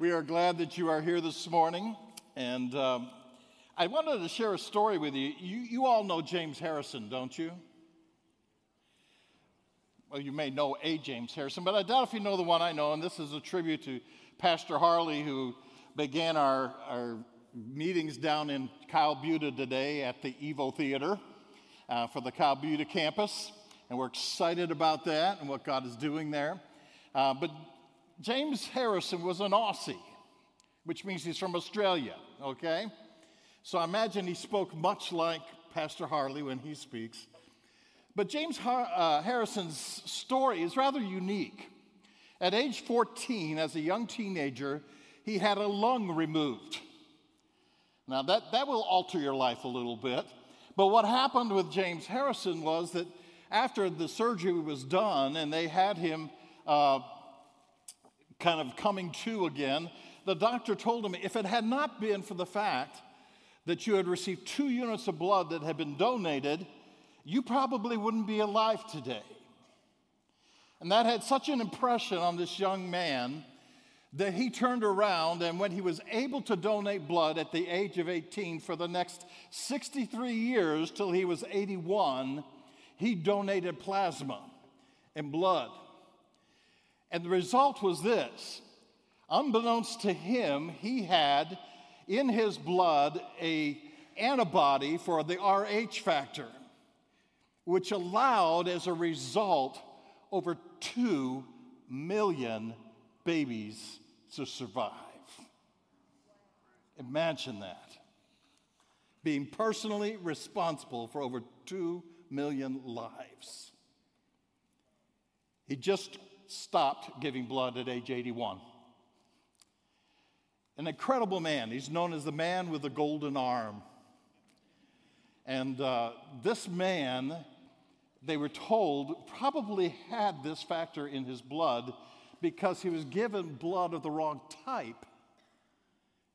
We are glad that you are here this morning, and I wanted to share a story with you. You all know James Harrison, don't you? Well, you may know a James Harrison, but I doubt if you know the one I know, and this is a tribute to Pastor Harley, who began our meetings down in Kyle Buda today at the Evo Theater for the Kyle Buda campus, and we're excited about that and what God is doing there, but James Harrison was an Aussie, which means he's from Australia, okay? So I imagine he spoke much like Pastor Harley when he speaks. But James Harrison's story is rather unique. At age 14, as a young teenager, he had a lung removed. Now, that will alter your life a little bit. But what happened with James Harrison was that after the surgery was done and they had him kind of coming to again, the doctor told him, if it had not been for the fact that you had received 2 units of blood that had been donated, you probably wouldn't be alive today. And that had such an impression on this young man that he turned around, and when he was able to donate blood at the age of 18 for the next 63 years till he was 81, he donated plasma and blood. And the result was this. Unbeknownst to him, he had in his blood an antibody for the RH factor, which allowed, as a result, over 2 million babies to survive. Imagine that. Being personally responsible for over 2 million lives. He just stopped giving blood at age 81. An incredible man. He's known as the man with the golden arm. And this man, they were told, probably had this factor in his blood because he was given blood of the wrong type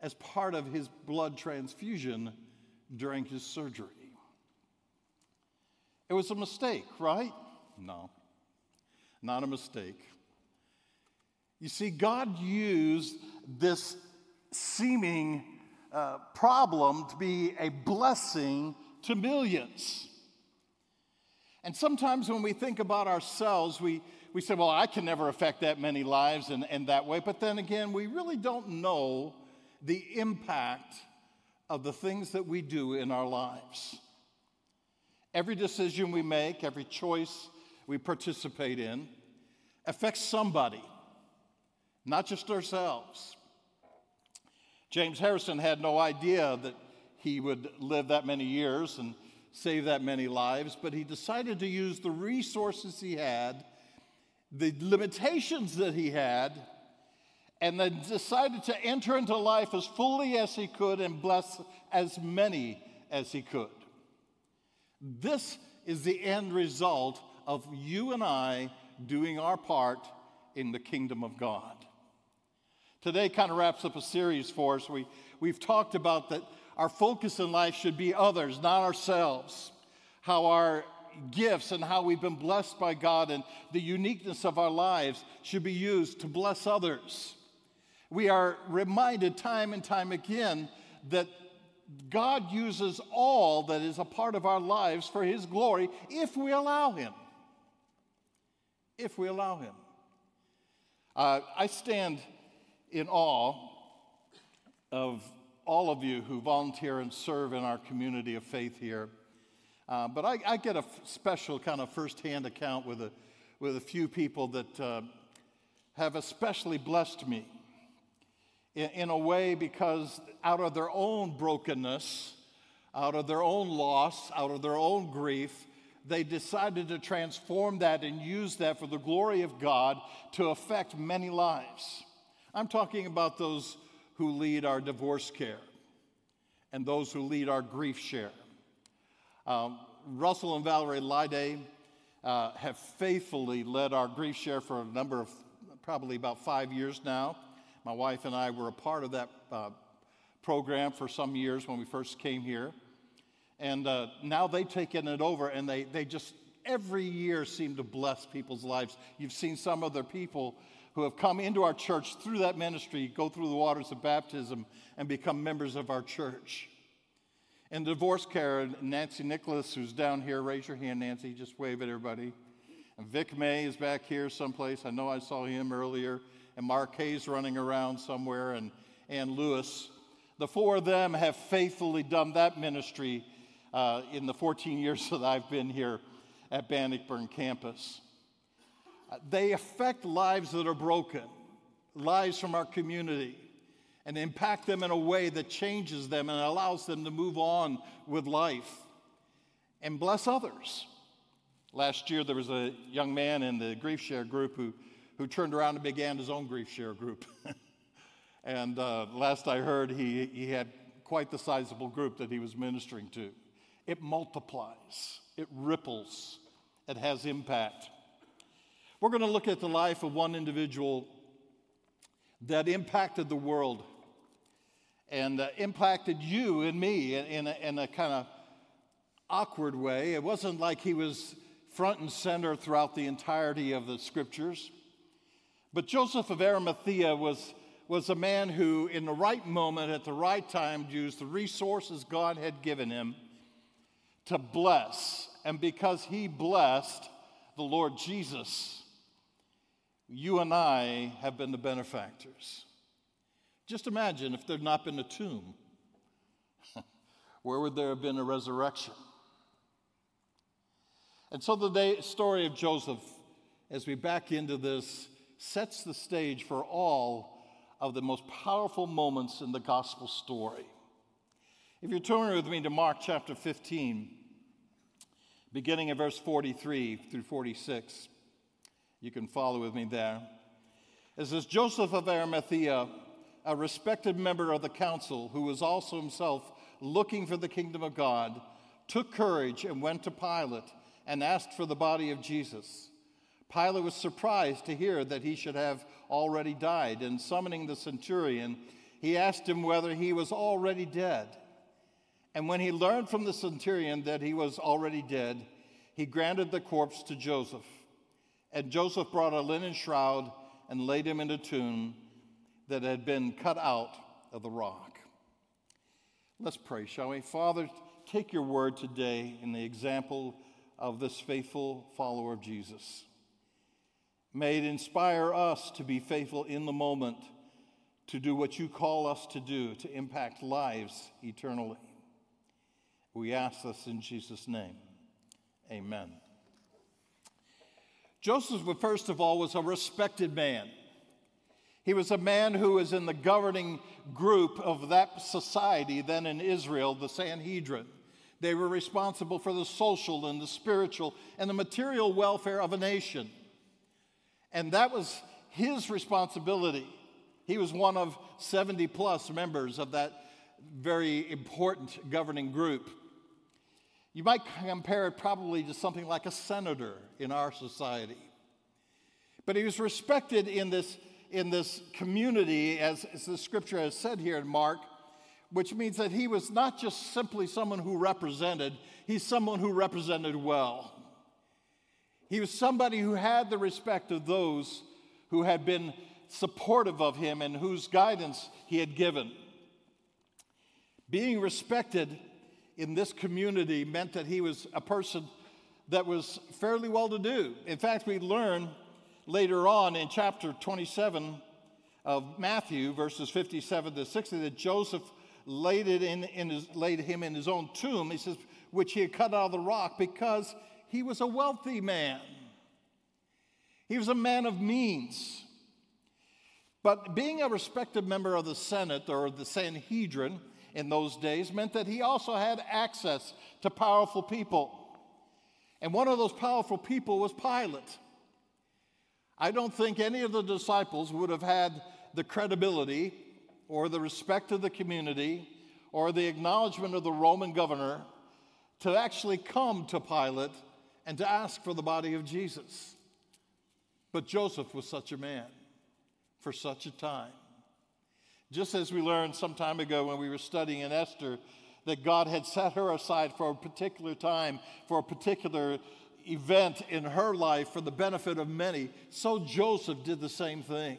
as part of his blood transfusion during his surgery. It was a mistake, right? No. Not a mistake. You see, God used this seeming problem to be a blessing to millions. And sometimes when we think about ourselves, we say, well, I can never affect that many lives in that way. But then again, we really don't know the impact of the things that we do in our lives. Every decision we make, every choice we participate in, affects somebody, not just ourselves. James Harrison had no idea that he would live that many years and save that many lives, but he decided to use the resources he had, the limitations that he had, and then decided to enter into life as fully as he could and bless as many as he could. This is the end result of you and I doing our part in the kingdom of God. Today kind of wraps up a series for us. We've talked about that our focus in life should be others, not ourselves. How our gifts and how we've been blessed by God and the uniqueness of our lives should be used to bless others. We are reminded time and time again that God uses all that is a part of our lives for His glory if we allow Him. If we allow Him. I stand in awe of all of you who volunteer and serve in our community of faith here. But I get a special kind of firsthand account with a few people that have especially blessed me in a way, because out of their own brokenness, out of their own loss, out of their own grief, they decided to transform that and use that for the glory of God to affect many lives. I'm talking about those who lead our divorce care and those who lead our grief share. Russell and Valerie Lyde have faithfully led our grief share for a number of, probably about 5 years now. My wife and I were a part of that program for some years when we first came here. And now they've taken it over, and they just every year seem to bless people's lives. You've seen some other people who have come into our church through that ministry, go through the waters of baptism and become members of our church. In divorce care, Nancy Nicholas, who's down here, raise your hand, Nancy, just wave at everybody. And Vic May is back here someplace. I know I saw him earlier. And Mark Hayes running around somewhere, and Ann Lewis. The four of them have faithfully done that ministry in the 14 years that I've been here at Bannockburn campus. They affect lives that are broken, lives from our community, and impact them in a way that changes them and allows them to move on with life and bless others. Last year, there was a young man in the grief share group who turned around and began his own grief share group. And last I heard, he had quite the sizable group that he was ministering to. It multiplies. It ripples. It has impact. We're going to look at the life of one individual that impacted the world and impacted you and me in a kind of awkward way. It wasn't like he was front and center throughout the entirety of the scriptures. But Joseph of Arimathea was a man who, in the right moment, at the right time, used the resources God had given him to bless. And because he blessed the Lord Jesus, you and I have been the benefactors. Just imagine if there had not been a tomb. Where would there have been a resurrection? And so the story of Joseph, as we back into this, sets the stage for all of the most powerful moments in the gospel story. If you're turning with me to Mark chapter 15, beginning at verse 43 through 46, you can follow with me there. It says, Joseph of Arimathea, a respected member of the council, who was also himself looking for the kingdom of God, took courage and went to Pilate and asked for the body of Jesus. Pilate was surprised to hear that he should have already died, and summoning the centurion, he asked him whether he was already dead. And when he learned from the centurion that he was already dead, he granted the corpse to Joseph. And Joseph brought a linen shroud and laid him in a tomb that had been cut out of the rock. Let's pray, shall we? Father, take your word today in the example of this faithful follower of Jesus. May it inspire us to be faithful in the moment, to do what you call us to do, to impact lives eternally. We ask this in Jesus' name. Amen. Joseph, first of all, was a respected man. He was a man who was in the governing group of that society then in Israel, the Sanhedrin. They were responsible for the social and the spiritual and the material welfare of a nation. And that was his responsibility. He was one of 70-plus members of that very important governing group. You might compare it probably to something like a senator in our society. But he was respected in this community, as the scripture has said here in Mark, which means that he was not just simply someone who represented, he's someone who represented well. He was somebody who had the respect of those who had been supportive of him and whose guidance he had given. Being respected in this community meant that he was a person that was fairly well-to-do. In fact, we learn later on in chapter 27 of Matthew, verses 57 to 60, that Joseph laid him in his own tomb, he says, which he had cut out of the rock, because he was a wealthy man. He was a man of means. But being a respected member of the Senate or the Sanhedrin in those days meant that he also had access to powerful people. And one of those powerful people was Pilate. I don't think any of the disciples would have had the credibility or the respect of the community or the acknowledgement of the Roman governor to actually come to Pilate and to ask for the body of Jesus. But Joseph was such a man for such a time. Just as we learned some time ago when we were studying in Esther, that God had set her aside for a particular time, for a particular event in her life for the benefit of many, so Joseph did the same thing.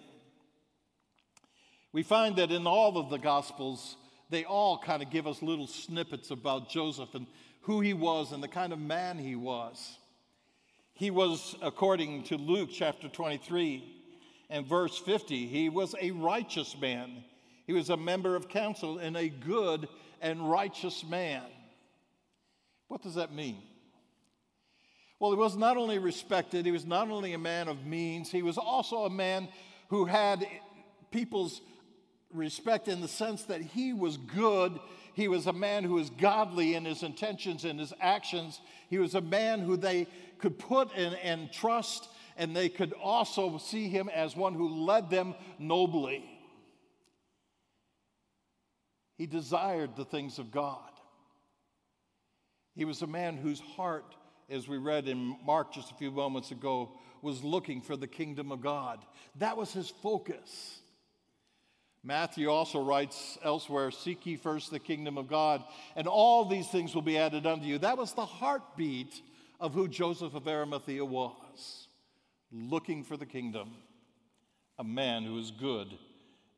We find that in all of the Gospels, they all kind of give us little snippets about Joseph and who he was and the kind of man he was. He was, according to Luke chapter 23 and verse 50, he was a righteous man. He was a member of council and a good and righteous man. What does that mean? Well, he was not only respected, he was not only a man of means, he was also a man who had people's respect in the sense that he was good. He was a man who was godly in his intentions and his actions. He was a man who they could put in and trust, and they could also see him as one who led them nobly. He desired the things of God. He was a man whose heart, as we read in Mark just a few moments ago, was looking for the kingdom of God. That was his focus. Matthew also writes elsewhere, "Seek ye first the kingdom of God, and all these things will be added unto you." That was the heartbeat of who Joseph of Arimathea was, looking for the kingdom, a man who is good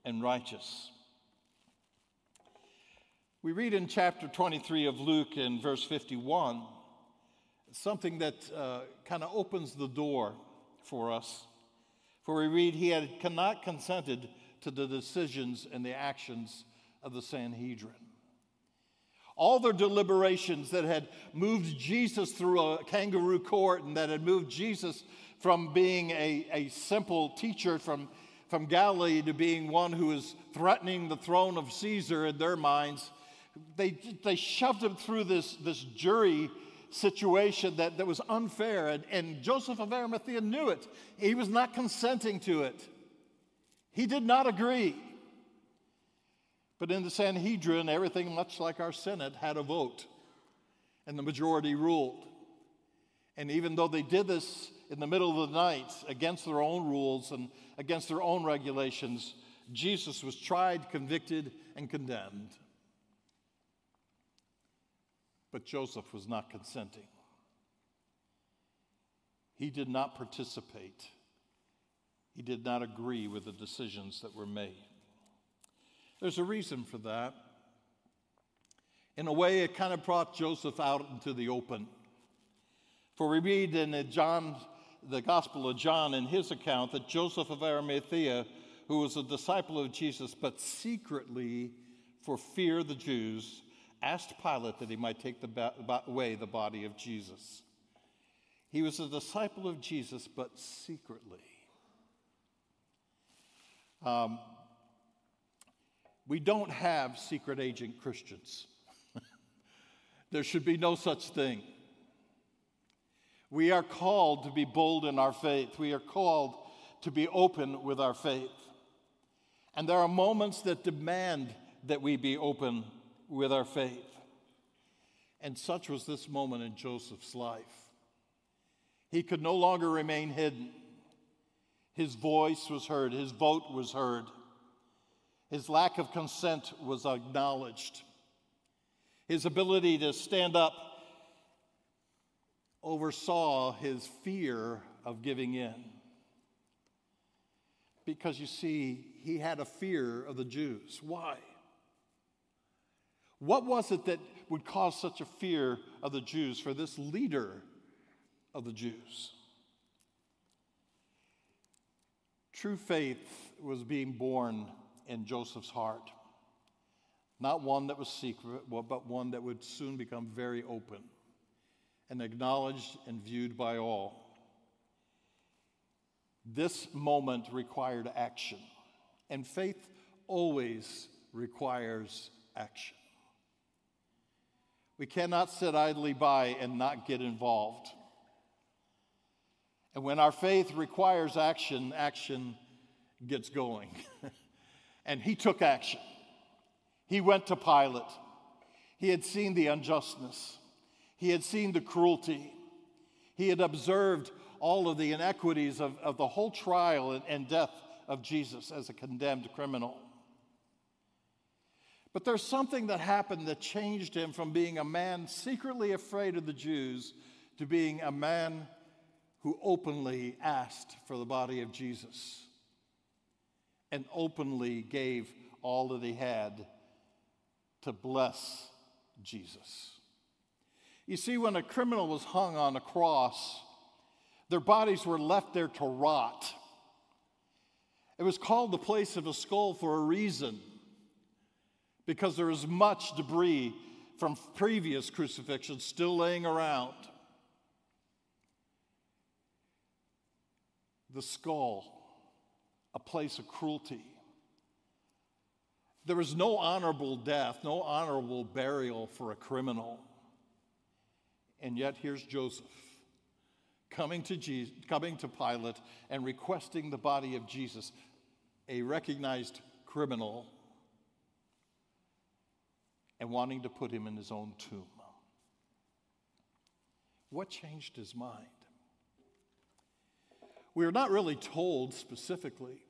and righteous. We read in chapter 23 of Luke in verse 51 something that kind of opens the door for us. For we read, "He had not consented to the decisions and the actions of the Sanhedrin." All their deliberations that had moved Jesus through a kangaroo court and that had moved Jesus from being a simple teacher from Galilee to being one who is threatening the throne of Caesar in their minds, they shoved him through this jury situation that was unfair, and Joseph of Arimathea knew it. He was not consenting to it. He did not agree. But in the Sanhedrin, everything much like our Senate had a vote, and the majority ruled. And even though they did this in the middle of the night against their own rules and against their own regulations, Jesus was tried, convicted, and condemned. But Joseph was not consenting. He did not participate. He did not agree with the decisions that were made. There's a reason for that. In a way, it kind of brought Joseph out into the open. For we read in the Gospel of John, in his account, that Joseph of Arimathea, who was a disciple of Jesus, but secretly, for fear of the Jews, asked Pilate that he might take away the body of Jesus. He was a disciple of Jesus, but secretly. We don't have secret agent Christians. There should be no such thing. We are called to be bold in our faith. We are called to be open with our faith. And there are moments that demand that we be open with our faith. And such was this moment in Joseph's life. He could no longer remain hidden. His voice was heard. His vote was heard. His lack of consent was acknowledged. His ability to stand up oversaw his fear of giving in. Because, you see, he had a fear of the Jews. Why? What was it that would cause such a fear of the Jews for this leader of the Jews? True faith was being born in Joseph's heart. Not one that was secret, but one that would soon become very open and acknowledged and viewed by all. This moment required action, and faith always requires action. We cannot sit idly by and not get involved. And when our faith requires action, action gets going. And he took action. He went to Pilate. He had seen the unjustness. He had seen the cruelty. He had observed all of the inequities of the whole trial and death of Jesus as a condemned criminal. But there's something that happened that changed him from being a man secretly afraid of the Jews to being a man who openly asked for the body of Jesus and openly gave all that he had to bless Jesus. You see, when a criminal was hung on a cross, their bodies were left there to rot. It was called the place of a skull for a reason, because there was much debris from previous crucifixions still laying around. The skull, a place of cruelty. There was no honorable death, no honorable burial for a criminal. And yet here's Joseph coming to Pilate and requesting the body of Jesus, a recognized criminal, and wanting to put him in his own tomb. What changed his mind? We are not really told specifically,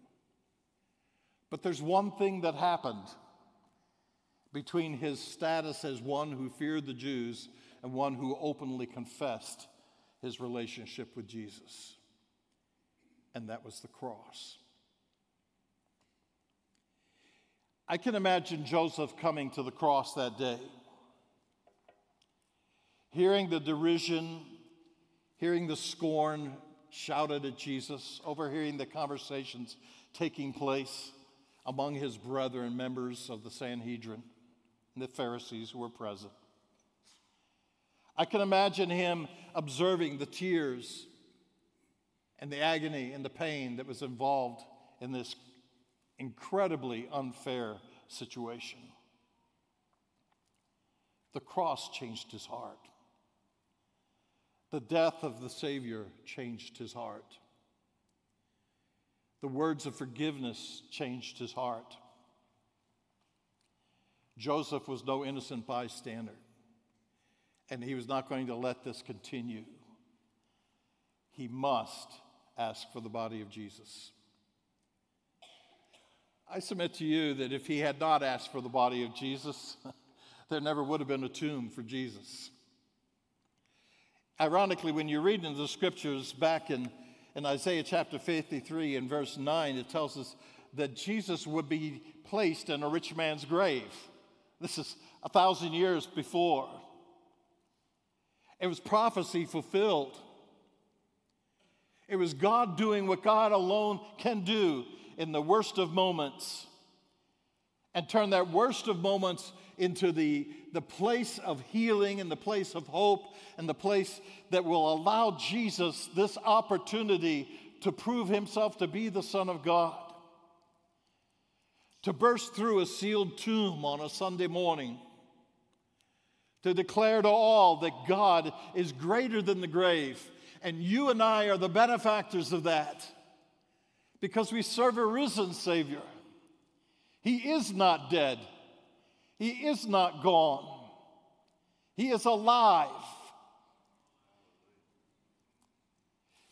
but there's one thing that happened between his status as one who feared the Jews and one who openly confessed his relationship with Jesus, and that was the cross. I can imagine Joseph coming to the cross that day, hearing the derision, hearing the scorn shouted at Jesus, overhearing the conversations taking place among his brethren, members of the Sanhedrin and the Pharisees who were present. I can imagine him observing the tears and the agony and the pain that was involved in this incredibly unfair situation. The cross changed his heart. The death of the Savior changed his heart. The words of forgiveness changed his heart. Joseph was no innocent bystander, and he was not going to let this continue. He must ask for the body of Jesus. I submit to you that if he had not asked for the body of Jesus, there never would have been a tomb for Jesus. Ironically, when you read in the scriptures back in Isaiah chapter 53 and verse 9, it tells us that Jesus would be placed in a rich man's grave. This is 1,000 years before. It was prophecy fulfilled. It was God doing what God alone can do in the worst of moments and turn that worst of moments into the place of healing and the place of hope and the place that will allow Jesus this opportunity to prove himself to be the Son of God, to burst through a sealed tomb on a Sunday morning, to declare to all that God is greater than the grave. And you and I are the benefactors of that because we serve a risen Savior. He is not dead. He is not gone. He is alive.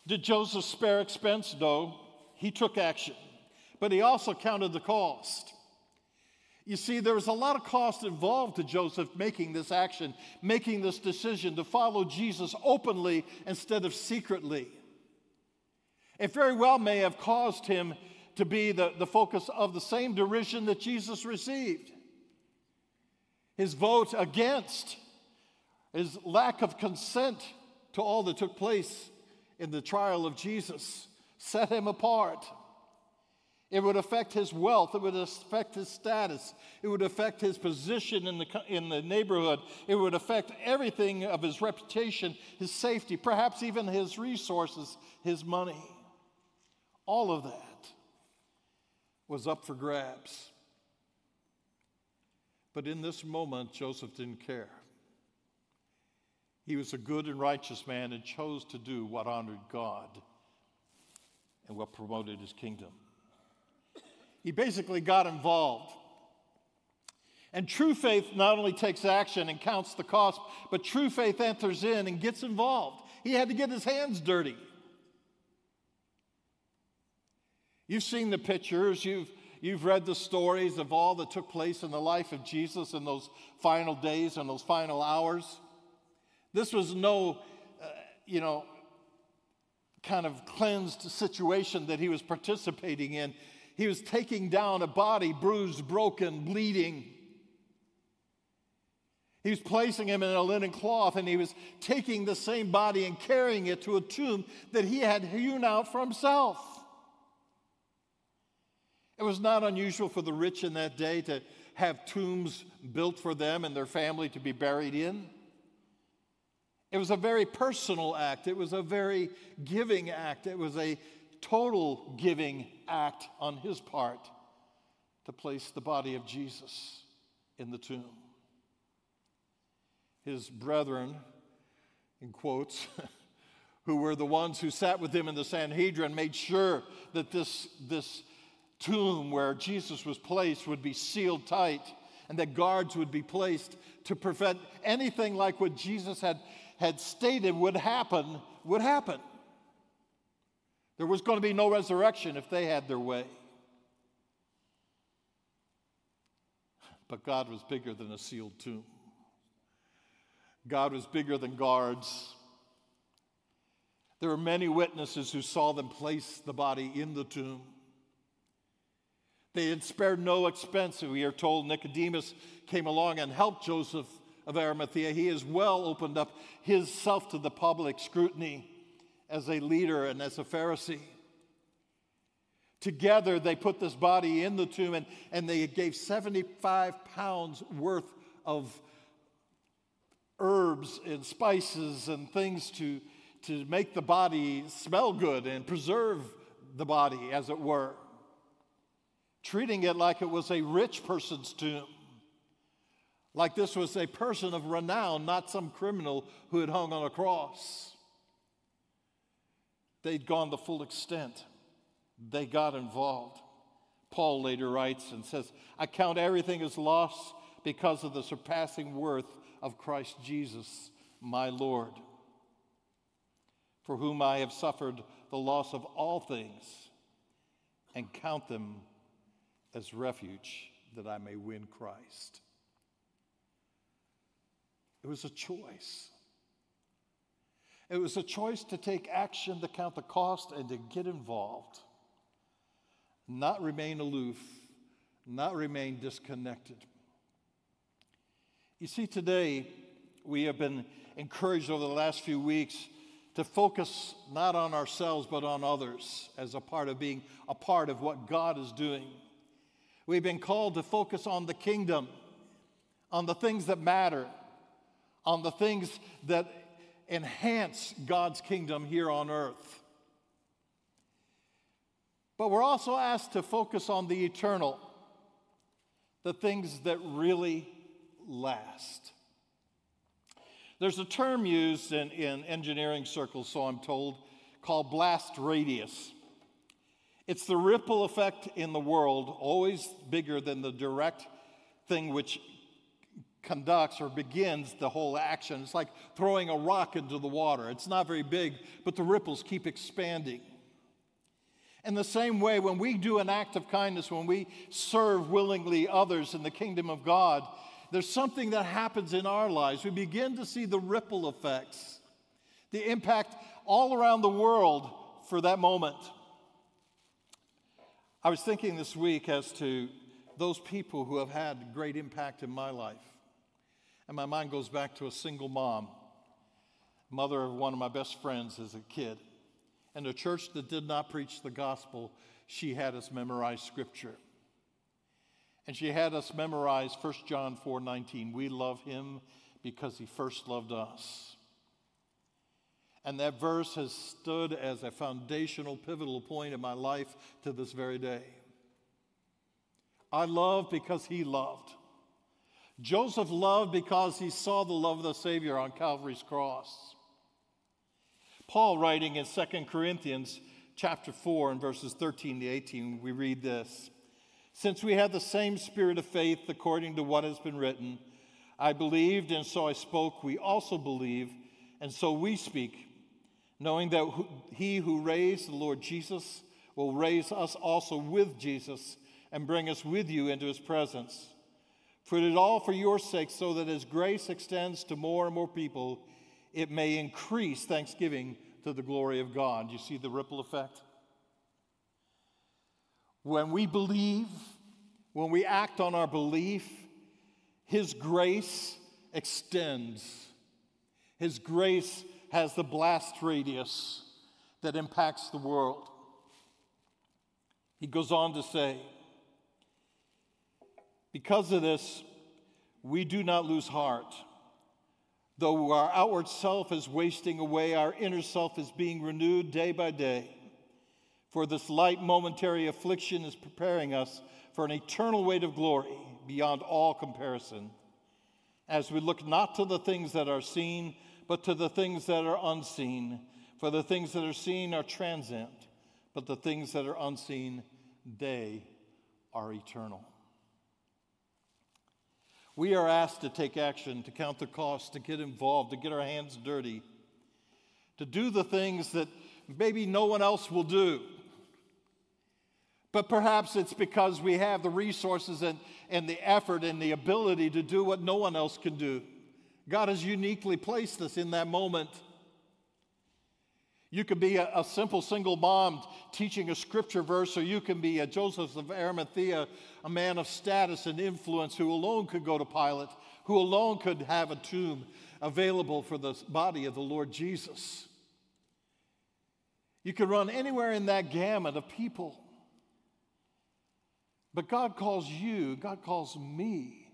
Did Joseph spare expense? No. He took action. But he also counted the cost. You see, there was a lot of cost involved to Joseph making this action, making this decision to follow Jesus openly instead of secretly. It very well may have caused him to be the focus of the same derision that Jesus received. His vote against, his lack of consent to all that took place in the trial of Jesus set him apart. It would affect his wealth. It would affect his status. It would affect his position in the neighborhood. It would affect everything of his reputation, his safety, perhaps even his resources, his money. All of that was up for grabs. But in this moment, Joseph didn't care. He was a good and righteous man and chose to do what honored God and what promoted his kingdom. He basically got involved. And true faith not only takes action and counts the cost, but true faith enters in and gets involved. He had to get his hands dirty. You've seen the pictures. You've read the stories of all that took place in the life of Jesus in those final days and those final hours. This was no you know, kind of cleansed situation that he was participating in. He was taking down a body bruised, broken, bleeding. He was placing him in a linen cloth, and he was taking the same body and carrying it to a tomb that he had hewn out for himself. It was not unusual for the rich in that day to have tombs built for them and their family to be buried in. It was a very personal act. It was a very giving act. It was a total giving act on his part to place the body of Jesus in the tomb. His brethren, in quotes, who were the ones who sat with him in the Sanhedrin, made sure that this tomb where Jesus was placed would be sealed tight, and that guards would be placed to prevent anything like what Jesus had stated would happen. There was going to be no resurrection if they had their way. But God was bigger than a sealed tomb. God was bigger than guards. There were many witnesses who saw them place the body in the tomb. They had spared no expense. We are told Nicodemus came along and helped Joseph of Arimathea. He as well opened up himself to the public scrutiny as a leader and as a Pharisee. Together they put this body in the tomb, and they gave 75 pounds worth of herbs and spices and things to make the body smell good and preserve the body, as it were. Treating it like it was a rich person's tomb, like this was a person of renown, not some criminal who had hung on a cross. They'd gone the full extent. They got involved. Paul later writes and says, "I count everything as loss because of the surpassing worth of Christ Jesus, my Lord, for whom I have suffered the loss of all things and count them as refuge that I may win Christ." It was a choice. It was a choice to take action, to count the cost, and to get involved. Not remain aloof, not remain disconnected. You see, today we have been encouraged over the last few weeks to focus not on ourselves but on others as a part of being a part of what God is doing. We've been called to focus on the kingdom, on the things that matter, on the things that enhance God's kingdom here on earth. But we're also asked to focus on the eternal, the things that really last. There's a term used in engineering circles, so I'm told, called blast radius. It's the ripple effect in the world, always bigger than the direct thing which conducts or begins the whole action. It's like throwing a rock into the water. It's not very big, but the ripples keep expanding. In the same way, when we do an act of kindness, when we serve willingly others in the kingdom of God, there's something that happens in our lives. We begin to see the ripple effects, the impact all around the world for that moment. I was thinking this week as to those people who have had great impact in my life. And my mind goes back to a single mom, mother of one of my best friends as a kid. In a church that did not preach the gospel, she had us memorize scripture. And she had us memorize 1 John 4:19. We love him because he first loved us. And that verse has stood as a foundational, pivotal point in my life to this very day. I love because he loved. Joseph loved because he saw the love of the Savior on Calvary's cross. Paul, writing in 2 Corinthians chapter 4 and verses 13 to 18, we read this. "Since we have the same spirit of faith according to what has been written, I believed and so I spoke, we also believe and so we speak, knowing that he who raised the Lord Jesus will raise us also with Jesus and bring us with you into his presence. For it is all for your sake, so that his grace extends to more and more people, it may increase thanksgiving to the glory of God. You see the ripple effect? When we believe, when we act on our belief, His grace extends. His grace has the blast radius that impacts the world. He goes on to say, because of this, we do not lose heart. Though our outward self is wasting away, our inner self is being renewed day by day. For this light momentary affliction is preparing us for an eternal weight of glory beyond all comparison, as we look not to the things that are seen, but to the things that are unseen. For the things that are seen are transient, but the things that are unseen, they are eternal. We are asked to take action, to count the cost, to get involved, to get our hands dirty, to do the things that maybe no one else will do. But perhaps it's because we have the resources and the effort and the ability to do what no one else can do. God has uniquely placed us in that moment. You could be a simple single mom teaching a scripture verse, or you can be a Joseph of Arimathea, a man of status and influence who alone could go to Pilate, who alone could have a tomb available for the body of the Lord Jesus. You could run anywhere in that gamut of people. But God calls you, God calls me,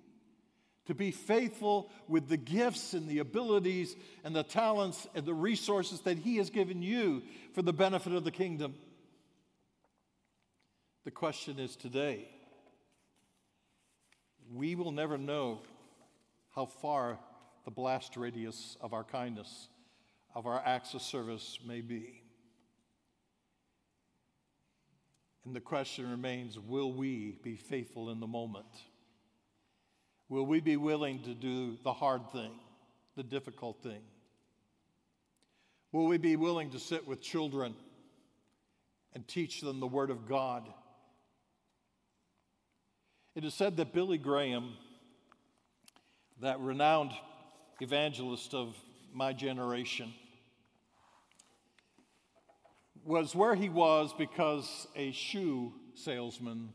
to be faithful with the gifts and the abilities and the talents and the resources that He has given you for the benefit of the kingdom. The question is today, we will never know how far the blast radius of our kindness, of our acts of service may be. And the question remains, will we be faithful in the moment? Will we be willing to do the hard thing, the difficult thing? Will we be willing to sit with children and teach them the Word of God? It is said that Billy Graham, that renowned evangelist of my generation, was where he was because a shoe salesman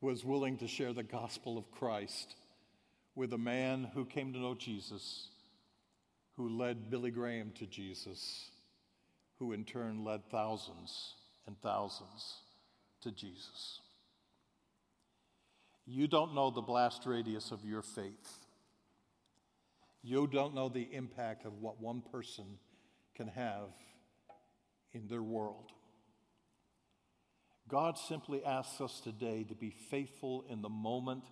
was willing to share the gospel of Christ with a man who came to know Jesus, who led Billy Graham to Jesus, who in turn led thousands and thousands to Jesus. You don't know the blast radius of your faith. You don't know the impact of what one person can have in their world. God simply asks us today to be faithful in the moment,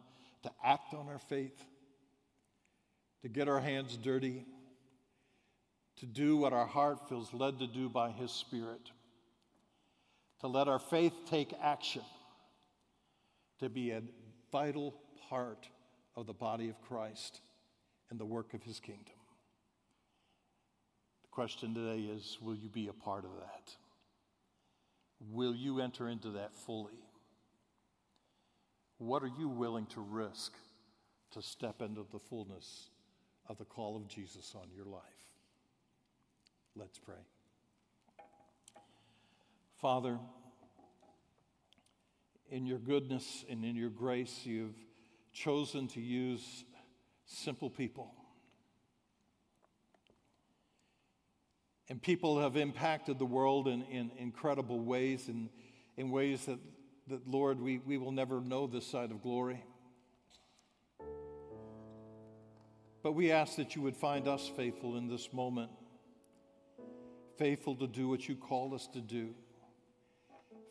to act on our faith, to get our hands dirty, to do what our heart feels led to do by His Spirit, to let our faith take action, to be a vital part of the body of Christ and the work of His kingdom. The question today is, will you be a part of that? Will you enter into that fully? What are you willing to risk to step into the fullness of the call of Jesus on your life? Let's pray. Father, in your goodness and in your grace, you've chosen to use simple people. And people have impacted the world in incredible ways, in ways that Lord, we will never know this side of glory. But we ask that you would find us faithful in this moment, faithful to do what you call us to do,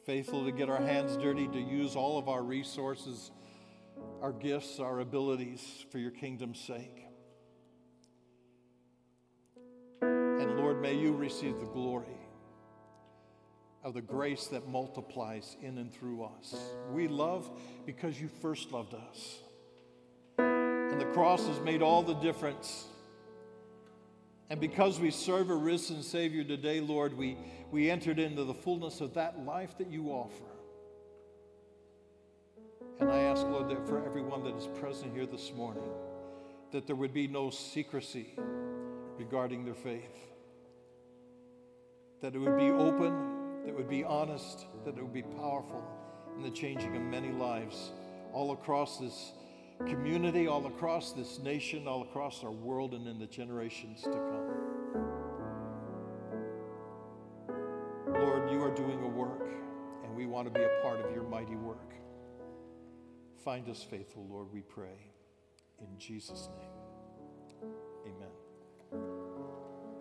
faithful to get our hands dirty, to use all of our resources, our gifts, our abilities for your kingdom's sake. Lord, may you receive the glory of the grace that multiplies in and through us. We love because you first loved us. And the cross has made all the difference. And because we serve a risen Savior today, Lord, we entered into the fullness of that life that you offer. And I ask, Lord, that for everyone that is present here this morning, that there would be no secrecy regarding their faith. That it would be open, that it would be honest, that it would be powerful in the changing of many lives all across this community, all across this nation, all across our world, and in the generations to come. Lord, you are doing a work, and we want to be a part of your mighty work. Find us faithful, Lord, we pray. In Jesus' name, amen.